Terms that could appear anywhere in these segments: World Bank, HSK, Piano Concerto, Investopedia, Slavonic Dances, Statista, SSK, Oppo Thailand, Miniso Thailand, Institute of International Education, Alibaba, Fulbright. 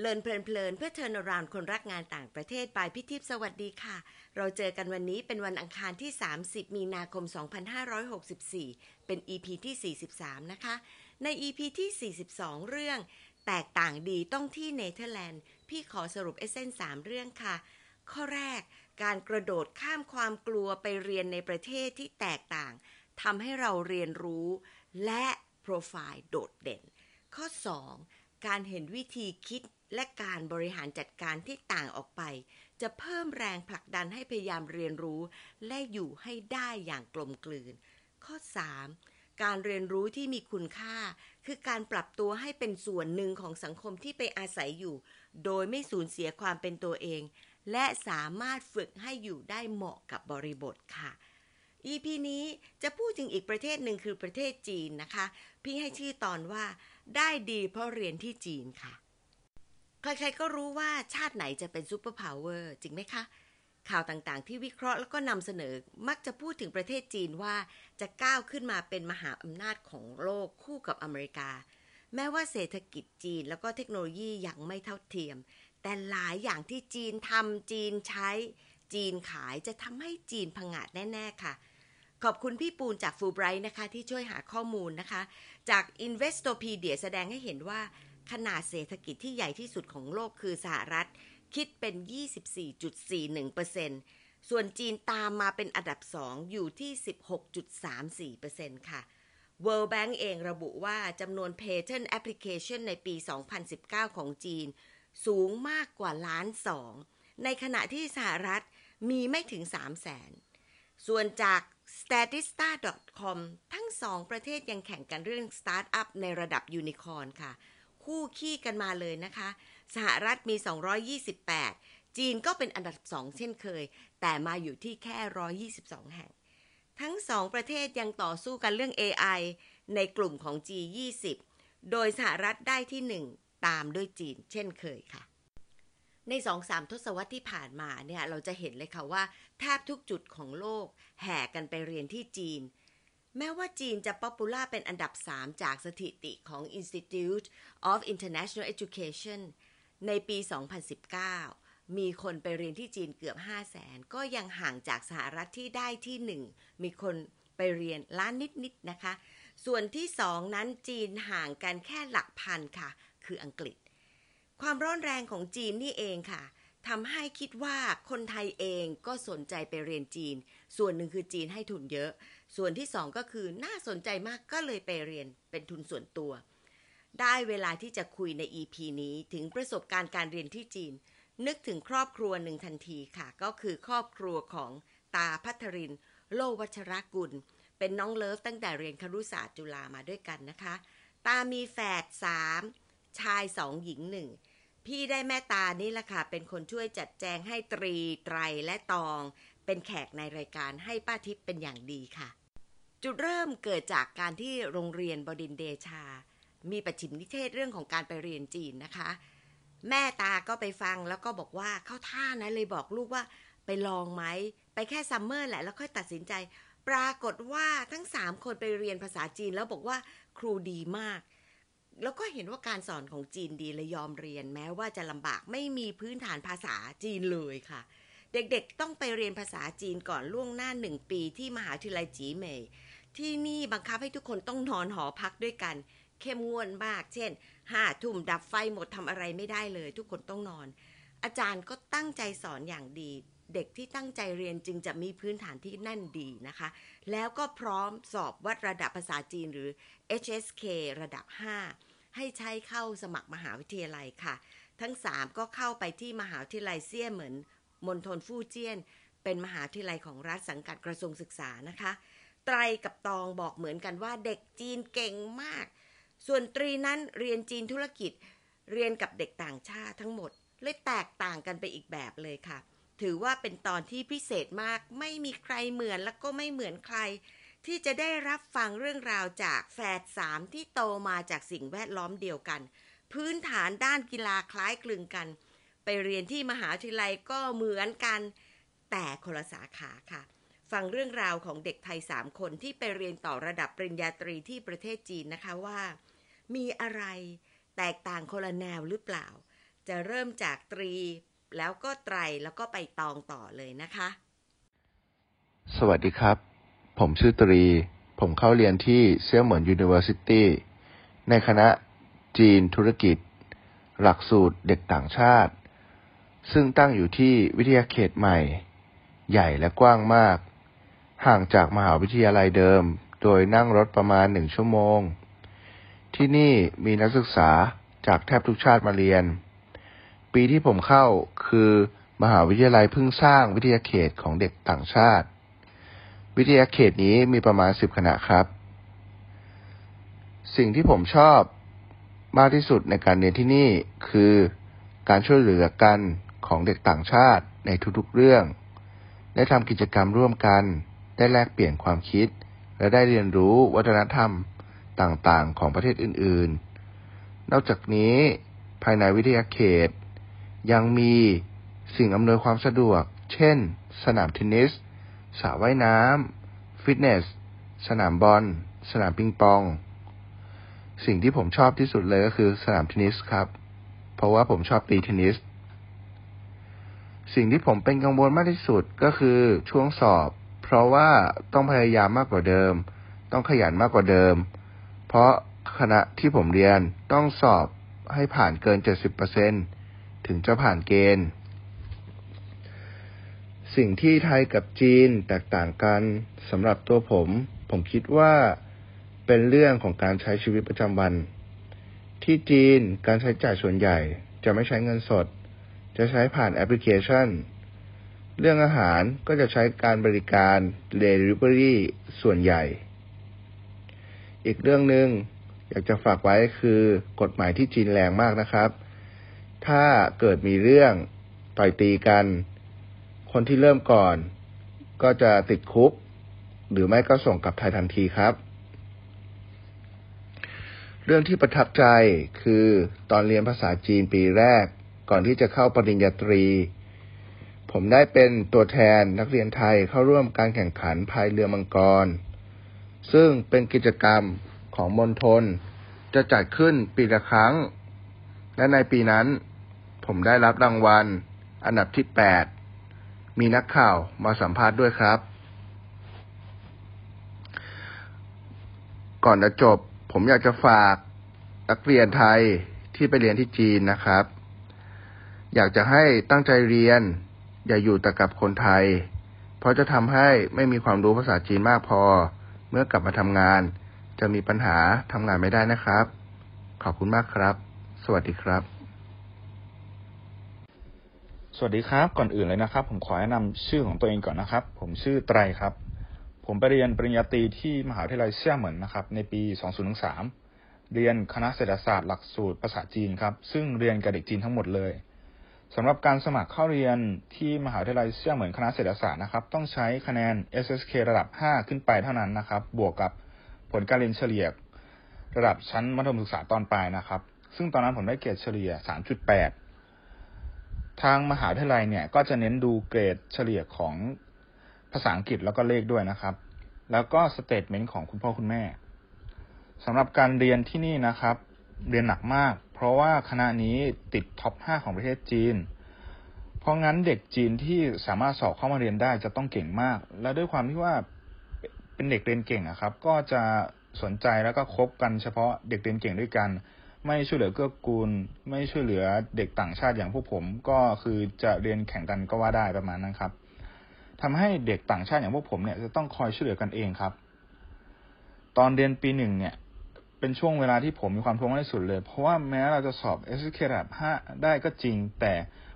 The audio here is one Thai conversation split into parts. เลินเพลินเพื่อเทิร์นอราวด์คนรักงานต่างประเทศบายพิทิพย์สวัสดีค่ะเราเจอกันวันนี้เป็นวันอังคารที่30มีนาคม2564เป็น EP ที่43นะคะใน EP ที่42เรื่องแตกต่างดีต้องที่เนเธอร์แลนด์พี่ขอสรุปเอเซนส์3เรื่องค่ะข้อแรกการกระโดดข้ามความกลัวไปเรียนในประเทศที่แตกต่างทำให้เราเรียนรู้และโปรไฟล์โดดเด่นข้อ2การเห็นวิธีคิดและการบริหารจัดการที่ต่างออกไปจะเพิ่มแรงผลักดันให้พยายามเรียนรู้และอยู่ให้ได้อย่างกลมกลืนข้อ3การเรียนรู้ที่มีคุณค่าคือการปรับตัวให้เป็นส่วนหนึ่งของสังคมที่ไปอาศัยอยู่โดยไม่สูญเสียความเป็นตัวเองและสามารถฝึกให้อยู่ได้เหมาะกับบริบทค่ะ EP นี้จะพูดถึงอีกประเทศหนึ่งคือประเทศจีนนะคะพี่ให้ชื่อตอนว่าได้ดีเพราะเรียนที่จีนค่ะใครๆก็รู้ว่าชาติไหนจะเป็นซูเปอร์พาวเวอร์จริงไหมคะข่าวต่างๆที่วิเคราะห์แล้วก็นำเสนอมักจะพูดถึงประเทศจีนว่าจะก้าวขึ้นมาเป็นมหาอำนาจของโลกคู่กับอเมริกาแม้ว่าเศรษฐกิจจีนแล้วก็เทคโนโลยียังไม่เท่าเทียมแต่หลายอย่างที่จีนทำจีนใช้จีนขายจะทำให้จีนผงาดแน่ๆค่ะขอบคุณพี่ปูนจาก Fulbright นะคะที่ช่วยหาข้อมูลนะคะจาก Investopedia แสดงให้เห็นว่าขนาดเศรษฐกิจที่ใหญ่ที่สุดของโลกคือสหรัฐคิดเป็น 24.41% ส่วนจีนตามมาเป็นอันดับ2อยู่ที่ 16.34% ค่ะ World Bank เองระบุว่าจำนวน Patent Application ในปี 2019 ของจีนสูงมากกว่า1.2 ล้านในขณะที่สหรัฐมีไม่ถึง 300,000 ส่วนจาก Statista.com ทั้ง2ประเทศยังแข่งกันเรื่องสตาร์ทอัพในระดับยูนิคอร์นค่ะคู่ขี้กันมาเลยนะคะสหรัฐมี228จีนก็เป็นอันดับ2เช่นเคยแต่มาอยู่ที่แค่122แห่งทั้ง2ประเทศยังต่อสู้กันเรื่อง AI ในกลุ่มของ G20 โดยสหรัฐได้ที่1ตามด้วยจีนเช่นเคยค่ะใน 2-3 ทศวรรษที่ผ่านมาเนี่ยเราจะเห็นเลยค่ะว่าแทบทุกจุดของโลกแห่กันไปเรียนที่จีนแม้ว่าจีนจะป๊อปปูล่าเป็นอันดับ3จากสถิติของ Institute of International Education ในปี 2019 มีคนไปเรียนที่จีนเกือบ 500,000 ก็ยังห่างจากสหรัฐที่ได้ที่1มีคนไปเรียนล้านนิดๆนะคะส่วนที่2นั้นจีนห่างกันแค่หลักพันค่ะคืออังกฤษความร้อนแรงของจีนนี่เองค่ะทำให้คิดว่าคนไทยเองก็สนใจไปเรียนจีนส่วนหนึ่งคือจีนให้ทุนเยอะส่วนที่2ก็คือน่าสนใจมากก็เลยไปเรียนเป็นทุนส่วนตัวได้เวลาที่จะคุยใน EP นี้ถึงประสบการณ์การเรียนที่จีนนึกถึงครอบครัวหนึ่งทันทีค่ะก็คือครอบครัวของตาภัทรินทร์โลวัชรกุลเป็นน้องเลิฟตั้งแต่เรียนครุศาสตร์จุฬามาด้วยกันนะคะตามีแฝด3ชาย2หญิง1พี่ได้แม่ตานี่แหละค่ะเป็นคนช่วยจัดแจงให้ตรีไตรและตองเป็นแขกในรายการให้ป้าทิพย์เป็นอย่างดีค่ะจุดเริ่มเกิดจากการที่โรงเรียนบดินทร์เดชามีประชิมนิเทศเรื่องของการไปเรียนจีนนะคะแม่ตาก็ไปฟังแล้วก็บอกว่าเข้าท่านะเลยบอกลูกว่าไปลองไหมไปแค่ซัมเมอร์แหละแล้วค่อยตัดสินใจปรากฏว่าทั้ง3คนไปเรียนภาษาจีนแล้วบอกว่าครูดีมากแล้วก็เห็นว่าการสอนของจีนดีเลยยอมเรียนแม้ว่าจะลำบากไม่มีพื้นฐานภาษาจีนเลยค่ะเด็กๆต้องไปเรียนภาษาจีนก่อนล่วงหน้า1ปีที่มหาวิทยาลัยจีเหมยที่นี่บังคับให้ทุกคนต้องนอนหอพักด้วยกันเข้มงวดมากเช่น 5 ทุ่มดับไฟหมดทำอะไรไม่ได้เลยทุกคนต้องนอนอาจารย์ก็ตั้งใจสอนอย่างดีเด็กที่ตั้งใจเรียนจึงจะมีพื้นฐานที่แน่นดีนะคะแล้วก็พร้อมสอบวัดระดับภาษาจีนหรือ HSK ระดับ5ให้ใช้เข้าสมัครมหาวิทยาลัยค่ะทั้ง3ก็เข้าไปที่มหาวิทยาลัยเซี่ยเหมินมณฑลฟู่เจี้ยนเป็นมหาวิทยาลัยของรัฐสังกัดกระทรวงศึกษานะคะไตรกับตองบอกเหมือนกันว่าเด็กจีนเก่งมากส่วนตรีนั้นเรียนจีนธุรกิจเรียนกับเด็กต่างชาติทั้งหมดเลยแตกต่างกันไปอีกแบบเลยค่ะถือว่าเป็นตอนที่พิเศษมากไม่มีใครเหมือนและก็ไม่เหมือนใครที่จะได้รับฟังเรื่องราวจากแฝด3ที่โตมาจากสิ่งแวดล้อมเดียวกันพื้นฐานด้านกีฬาคล้ายคลึงกันไปเรียนที่มหาวิทยาลัยก็เหมือนกันแต่คนละสาขาค่ะฟังเรื่องราวของเด็กไทย3คนที่ไปเรียนต่อระดับปริญญาตรีที่ประเทศจีนนะคะว่ามีอะไรแตกต่างคนละแนวหรือเปล่า จะเริ่มจากตรีแล้วก็ไตรแล้วก็ไปตองต่อเลยนะคะสวัสดีครับผมชื่อตรีผมเข้าเรียนที่เซี่ยเหมินยูนิเวอร์ซิตี้ในคณะจีนธุรกิจหลักสูตรเด็กต่างชาติซึ่งตั้งอยู่ที่วิทยาเขตใหม่ใหญ่และกว้างมากห่างจากมหาวิทยาลัยเดิมโดยนั่งรถประมาณ1ชั่วโมงที่นี่มีนักศึกษาจากแทบทุกชาติมาเรียนปีที่ผมเข้าคือมหาวิทยาลัยเพิ่งสร้างวิทยาเขตของเด็กต่างชาติวิทยาเขตนี้มีประมาณ10คณะครับสิ่งที่ผมชอบมากที่สุดในการเรียนที่นี่คือการช่วยเหลือกันของเด็กต่างชาติในทุกๆเรื่องได้ทำกิจกรรมร่วมกันได้แลกเปลี่ยนความคิดและได้เรียนรู้วัฒนธรรมต่างๆของประเทศอื่นๆนอกจากนี้ภายในวิทยาเขตยังมีสิ่งอำนวยความสะดวกเช่นสนามเทนนิสสระว่ายน้ำฟิตเนสสนามบอลสนามปิงปองสิ่งที่ผมชอบที่สุดเลยก็คือสนามเทนนิสครับเพราะว่าผมชอบตีเทนนิสสิ่งที่ผมเป็นกังวลมากที่สุดก็คือช่วงสอบเพราะว่าต้องพยายามมากกว่าเดิมต้องขยันมากกว่าเดิมเพราะคณะที่ผมเรียนต้องสอบให้ผ่านเกิน 70% ถึงจะผ่านเกณฑ์สิ่งที่ไทยกับจีนแตกต่างกันสำหรับตัวผมคิดว่าเป็นเรื่องของการใช้ชีวิตประจำวันที่จีนการใช้จ่ายส่วนใหญ่จะไม่ใช้เงินสดจะใช้ผ่านแอปพลิเคชันเรื่องอาหารก็จะใช้การบริการ Delivery ส่วนใหญ่อีกเรื่องนึงอยากจะฝากไว้คือกฎหมายที่จีนแรงมากนะครับถ้าเกิดมีเรื่องต่อยตีกันคนที่เริ่มก่อนก็จะติดคุกหรือไม่ก็ส่งกลับไทยทันทีครับเรื่องที่ประทับใจคือตอนเรียนภาษาจีนปีแรกก่อนที่จะเข้าปริญญาตรีผมได้เป็นตัวแทนนักเรียนไทยเข้าร่วมการแข่งขันพายเรือมังกรซึ่งเป็นกิจกรรมของมณฑลจะจัดขึ้นปีละครั้งและในปีนั้นผมได้รับรางวัลอันดับที่8มีนักข่าวมาสัมภาษณ์ด้วยครับก่อนจะจบผมอยากจะฝากนักเรียนไทยที่ไปเรียนที่จีนนะครับอยากจะให้ตั้งใจเรียนอย่าอยู่แต่กับคนไทยเพราะจะทำให้ไม่มีความรู้ภาษาจีนมากพอเมื่อกลับมาทำงานจะมีปัญหาทำงานไม่ได้นะครับขอบคุณมากครับสวัสดีครับสวัสดีครับก่อนอื่นเลยนะครับผมขอแนะนำชื่อของตัวเองก่อนนะครับผมชื่อไตรครับผมไปเรียนปริญญาตรีที่มหาวิทยาลัยเซี่ยเหมินนะครับในปี2013เรียนคณะเศรษฐศาสตร์หลักสูตรภาษาจีนครับซึ่งเรียนกับเด็กจีนทั้งหมดเลยสำหรับการสมัครเข้าเรียนที่มหาวิทยาลัยเซี่ยเหมินคณะเศรษฐศาสตร์นะครับต้องใช้คะแนน SSK ระดับ5ขึ้นไปเท่านั้นนะครับบวกกับผลการเรียนเฉลี่ยระดับชั้นมัธยมศึกษาตอนปลายนะครับซึ่งตอนนั้นผมได้เกรดเฉลี่ย 3.8 ทางมหาวิทยาลัยเนี่ยก็จะเน้นดูเกรดเฉลี่ยของภาษาอังกฤษแล้วก็เลขด้วยนะครับแล้วก็สเตทเมนต์ของคุณพ่อคุณแม่สำหรับการเรียนที่นี่นะครับเรียนหนักมากเพราะว่าคณะนี้ติดท็อป5ของประเทศจีนเพราะงั้นเด็กจีนที่สามารถสอบเข้ามาเรียนได้จะต้องเก่งมากและด้วยความที่ว่าเป็นเด็กเรียนเก่งนะครับก็จะสนใจแล้วก็คบกันเฉพาะเด็กเรียนเก่งด้วยกันไม่ช่วยเหลือเกื้อกูลไม่ช่วยเหลือเด็กต่างชาติอย่างพวกผมก็คือจะเรียนแข่งกันก็ว่าได้ประมาณนั้นครับทำให้เด็กต่างชาติอย่างพวกผมเนี่ยจะต้องคอยช่วยเหลือกันเองครับตอนเรียนปี1เนี่ยเป็นช่วงเวลาที่ผมมีความทุกข์มากที่สุดเลยเพราะว่าแม้เราจะสอบ SSK ระดับ5ได้ก็จริงแต่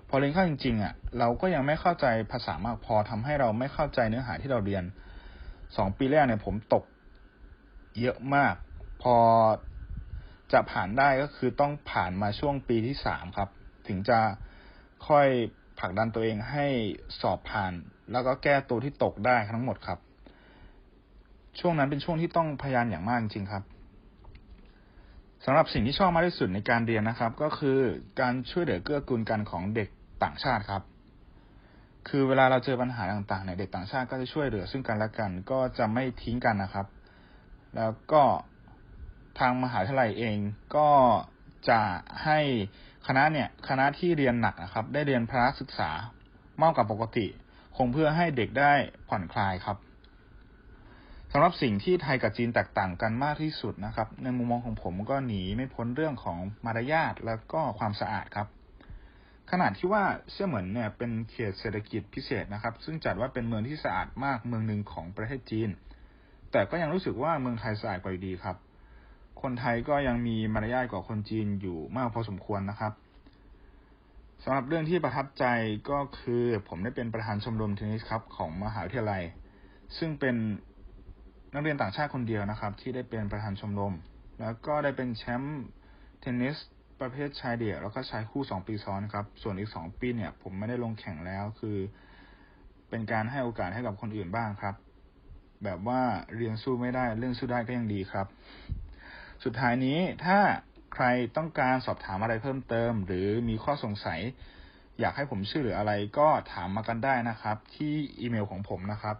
พอเรียนเข้าจริงๆอ่ะเราก็ยังไม่เข้าใจภาษามากพอทำให้เราไม่เข้าใจเนื้อหาที่เราเรียน2ปีแรกเนี่ยผมตกเยอะมากพอจะผ่านได้ก็คือต้องผ่านมาช่วงปีที่3ครับถึงจะค่อยผลักดันตัวเองให้สอบผ่านแล้วก็แก้ตัวที่ตกได้ทั้งหมดครับช่วงนั้นเป็นช่วงที่ต้องพยายามอย่างมากจริงครับสำหรับสิ่งที่ชอบมากที่สุดในการเรียนนะครับก็คือการช่วยเหลือเกื้อกูลกันของเด็กต่างชาติครับคือเวลาเราเจอปัญหาต่างๆเนี่ยเด็กต่างชาติก็จะช่วยเหลือซึ่งกันและกันก็จะไม่ทิ้งกันนะครับแล้วก็ทางมหาวิทยาลัยเองก็ จะให้คณะที่เรียนหนักนะครับได้เรียนพละศึกษามากกว่าปกติคงเพื่อให้เด็กได้ผ่อนคลายครับสำหรับสิ่งที่ไทยกับจีนแตกต่างกันมากที่สุดนะครับในมุมมองของผมก็หนีไม่พ้นเรื่องของมารยาทและก็ความสะอาดครับขนาดที่ว่าเสี่ยเหมินเนี่ยเป็นเขตเศรษฐกิจพิเศษนะครับซึ่งจัดว่าเป็นเมืองที่สะอาดมากเมืองหนึ่งของประเทศจีนแต่ก็ยังรู้สึกว่าเมืองไทยสะอาดกว่าดีครับคนไทยก็ยังมีมารยาทกว่าคนจีนอยู่มากพอสมควรนะครับสำหรับเรื่องที่ประทับใจก็คือผมได้เป็นประธานชมรมเทนนิสครับของมหาวิทยาลัยซึ่งเป็นนักเรียนต่างชาติคนเดียวนะครับที่ได้เป็นประธานชมรมแล้วก็ได้เป็นแชมป์เทนนิสประเภทชายเดี่ยวแล้วก็ชายคู่2ปีซ้อนครับส่วนอีก2ปีเนี่ยผมไม่ได้ลงแข่งแล้วคือเป็นการให้โอกาสให้กับคนอื่นบ้างครับแบบว่าเรียนสู้ไม่ได้เรื่องสู้ได้ก็ยังดีครับสุดท้ายนี้ถ้าใครต้องการสอบถามอะไรเพิ่มเติมหรือมีข้อสงสัยอยากให้ผมช่วยเหลืออะไรก็ถามมากันได้นะครับที่อีเมลของผมนะครับ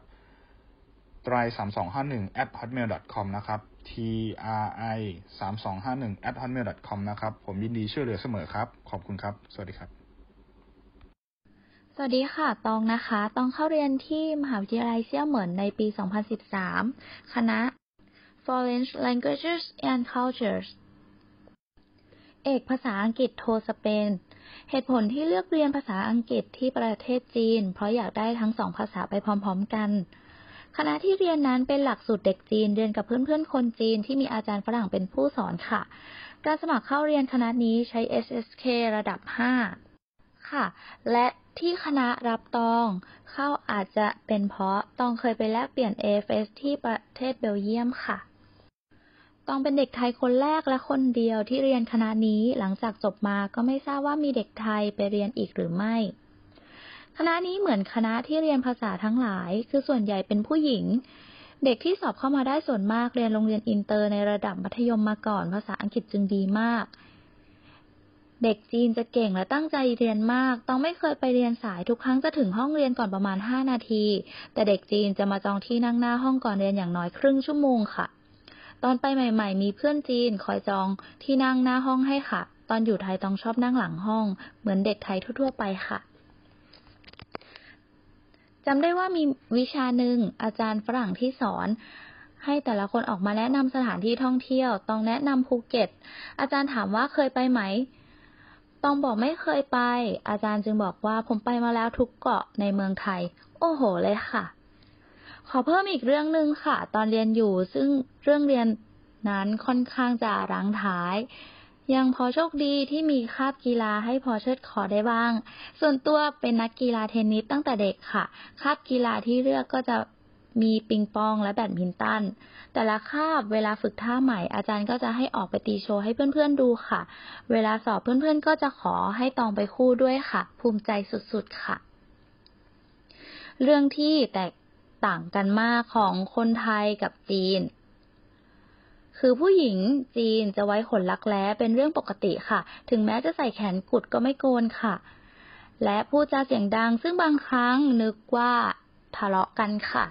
tri3251@hotmail.com นะครับ tri3251@hotmail.com นะครับผมยินดีช่วยเหลือเสมอครับขอบคุณครับสวัสดีครับสวัสดีค่ะตองนะคะตองเข้าเรียนที่มหาวิทยาลัยเซี่ยเหมินในปี2013คณะ Foreign Languages and Culturesเอกภาษาอังกฤษโทสเปนเหตุผลที่เลือกเรียนภาษาอังกฤษที่ประเทศจีนเพราะอยากได้ทั้ง2ภาษาไปพร้อมๆกันคณะที่เรียนนั้นเป็นหลักสูตรเด็กจีนเรียนกับเพื่อนๆคนจีนที่มีอาจารย์ฝรั่งเป็นผู้สอนค่ะการสมัครเข้าเรียนคณะนี้ใช้ SSK ระดับ5ค่ะและที่คณะรับตองเข้าอาจจะเป็นเพราะตองเคยไปแลกเปลี่ยน AFS ที่ประเทศเบลเยียมค่ะตองเป็นเด็กไทยคนแรกและคนเดียวที่เรียนคณะนี้หลังจากจบมาก็ไม่ทราบว่ามีเด็กไทยไปเรียนอีกหรือไม่คณะนี้เหมือนคณะที่เรียนภาษาทั้งหลายคือส่วนใหญ่เป็นผู้หญิงเด็กที่สอบเข้ามาได้ส่วนมากเรียนโรงเรียนอินเตอร์ในระดับมัธยมมาก่อนภาษาอังกฤษจึงดีมากเด็กจีนจะเก่งและตั้งใจเรียนมากต้องไม่เคยไปเรียนสายทุกครั้งจะถึงห้องเรียนก่อนประมาณ5นาทีแต่เด็กจีนจะมาจองที่นั่งหน้าห้องก่อนเรียนอย่างน้อยครึ่งชั่วโมงค่ะตอนไปใหม่ๆมีเพื่อนจีนคอยจองที่นั่งหน้าห้องให้ค่ะตอนอยู่ไทยต้องชอบนั่งหลังห้องเหมือนเด็กไทยทั่วๆไปค่ะจำได้ว่ามีวิชาหนึ่งอาจารย์ฝรั่งที่สอนให้แต่ละคนออกมาแนะนำสถานที่ท่องเที่ยวต้องแนะนำภูเก็ตอาจารย์ถามว่าเคยไปไหมต้องบอกไม่เคยไปอาจารย์จึงบอกว่าผมไปมาแล้วทุกเกาะในเมืองไทยโอ้โหเลยค่ะขอเพิ่มอีกเรื่องนึงค่ะตอนเรียนอยู่ซึ่งเรื่องเรียนนั้นค่อนข้างจะรั้งท้ายยังพอโชคดีที่มีคาบกีฬาให้พอเชิดคอได้บ้างส่วนตัวเป็นนักกีฬาเทนนิสตั้งแต่เด็กค่ะคาบกีฬาที่เลือกก็จะมีปิงปองและแบดมินตันแต่ละคาบเวลาฝึกท่าใหม่อาจารย์ก็จะให้ออกไปตีโชว์ให้เพื่อนๆดูค่ะเวลาสอบเพื่อนๆก็จะขอให้ตองไปคู่ด้วยค่ะภูมิใจสุดๆค่ะเรื่องที่ต่างกันมากของคนไทยกับจีนคือผู้หญิงจีนจะไว้ขนลักแร้เป็นเรื่องปกติค่ะถึงแม้จะใส่แขนกุดก็ไม่โกนค่ะและพูดจาเสียงดังซึ่งบางครั้งนึกว่าทะเลาะกันค่ะ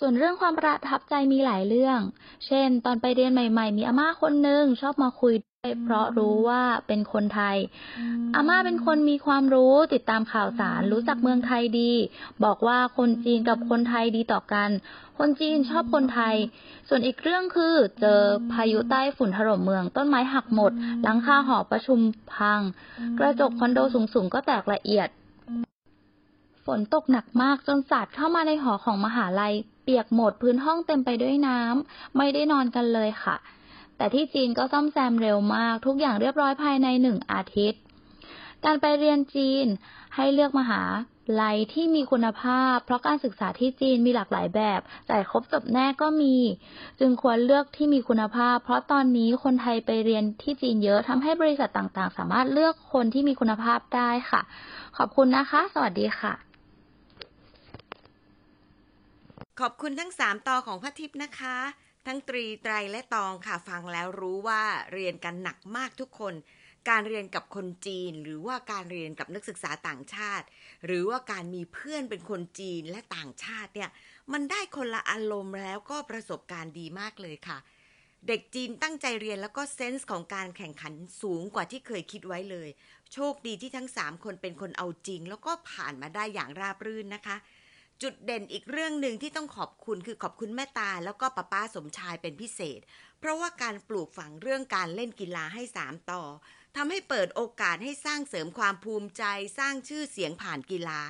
ส่วนเรื่องความประทับใจมีหลายเรื่องเช่นตอนไปเรียนใหม่ๆมีอาม่าคนนึงชอบมาคุยด้วยเพราะรู้ว่าเป็นคนไทยอาม่าเป็นคนมีความรู้ติดตามข่าวสารรู้จักเมืองไทยดีบอกว่าคนจีนกับคนไทยดีต่อกันคนจีนชอบคนไทยส่วนอีกเรื่องคือเจอพายุใต้ฝุ่นถล่มเมืองต้นไม้หักหมดหลังคาหอประชุมพังกระจกคอนโดสูงๆก็แตกละเอียดฝนตกหนักมากจนสาดเข้ามาในหอของมหาลัยเปียกหมดพื้นห้องเต็มไปด้วยน้ำไม่ได้นอนกันเลยค่ะแต่ที่จีนก็ซ่อมแซมเร็วมากทุกอย่างเรียบร้อยภายใน1อาทิตย์การไปเรียนจีนให้เลือกมหาลัยที่มีคุณภาพเพราะการศึกษาที่จีนมีหลากหลายแบบแต่ครบจบแน่ก็มีจึงควรเลือกที่มีคุณภาพเพราะตอนนี้คนไทยไปเรียนที่จีนเยอะทำให้บริษัทต่างๆสามารถเลือกคนที่มีคุณภาพได้ค่ะขอบคุณนะคะสวัสดีค่ะขอบคุณทั้ง3ตอของพระทิพย์นะคะทั้งตรีไตรและตองค่ะฟังแล้วรู้ว่าเรียนกันหนักมากทุกคนการเรียนกับคนจีนหรือว่าการเรียนกับนักศึกษาต่างชาติหรือว่าการมีเพื่อนเป็นคนจีนและต่างชาติเนี่ยมันได้คนละอารมณ์แล้วก็ประสบการณ์ดีมากเลยค่ะ เด็กจีนตั้งใจเรียนแล้วก็เซนส์ของการแข่งขันสูงกว่าที่เคยคิดไว้เลยโชคดีที่ทั้ง3คนเป็นคนเอาจริงแล้วก็ผ่านมาได้อย่างราบรื่นนะคะจุดเด่นอีกเรื่องนึงที่ต้องขอบคุณคือขอบคุณแม่ตาแล้วก็ป้าสมชายเป็นพิเศษเพราะว่าการปลูกฝังเรื่องการเล่นกีฬาให้3ต่อทำให้เปิดโอกาสให้สร้างเสริมความภูมิใจสร้างชื่อเสียงผ่านกีฬา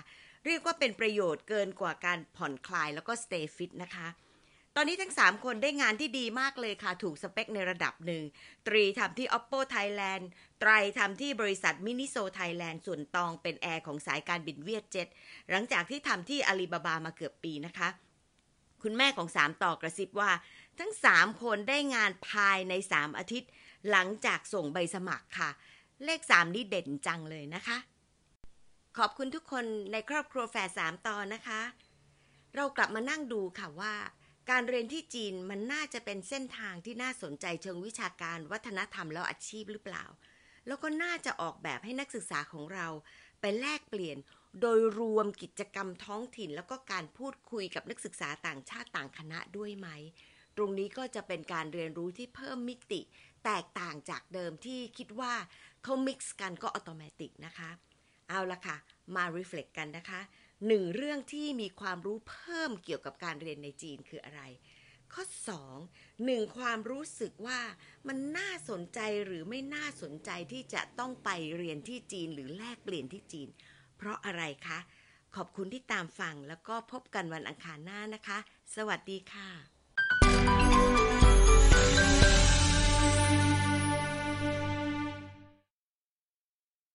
เรียกว่าเป็นประโยชน์เกินกว่าการผ่อนคลายแล้วก็ stay fit นะคะตอนนี้ทั้ง3คนได้งานที่ดีมากเลยค่ะถูกสเปคในระดับหนึ่งตรีทำที่ Oppo Thailand ไตรทำที่บริษัท Miniso Thailand ส่วนตองเป็นแอร์ของสายการบินเวียดเจ็ตหลังจากที่ทำที่ Alibaba มาเกือบปีนะคะคุณแม่ของ3ต่อกระซิบว่าทั้ง3คนได้งานภายใน3อาทิตย์หลังจากส่งใบสมัครค่ะเลข3นี่เด่นจังเลยนะคะขอบคุณทุกคนในครอบครัวแฝด3ต่อนะคะเรากลับมานั่งดูค่ะว่าการเรียนที่จีนมันน่าจะเป็นเส้นทางที่น่าสนใจเชิงวิชาการวัฒนธรรมแล้วอาชีพหรือเปล่าแล้วก็น่าจะออกแบบให้นักศึกษาของเราไปแลกเปลี่ยนโดยรวมกิจกรรมท้องถิ่นแล้วก็การพูดคุยกับนักศึกษาต่างชาติต่างคณะด้วยไหมตรงนี้ก็จะเป็นการเรียนรู้ที่เพิ่มมิติแตกต่างจากเดิมที่คิดว่าเขามิกซ์กันก็อัตโนมัตินะคะเอาละค่ะมา reflect กันนะคะ1เรื่องที่มีความรู้เพิ่มเกี่ยวกับการเรียนในจีนคืออะไรข้อ2 1ความรู้สึกว่ามันน่าสนใจหรือไม่น่าสนใจที่จะต้องไปเรียนที่จีนหรือแลกเปลี่ยนที่จีนเพราะอะไรคะขอบคุณที่ตามฟังแล้วก็พบกันวันอังคารหน้านะคะสวัสดีค่ะ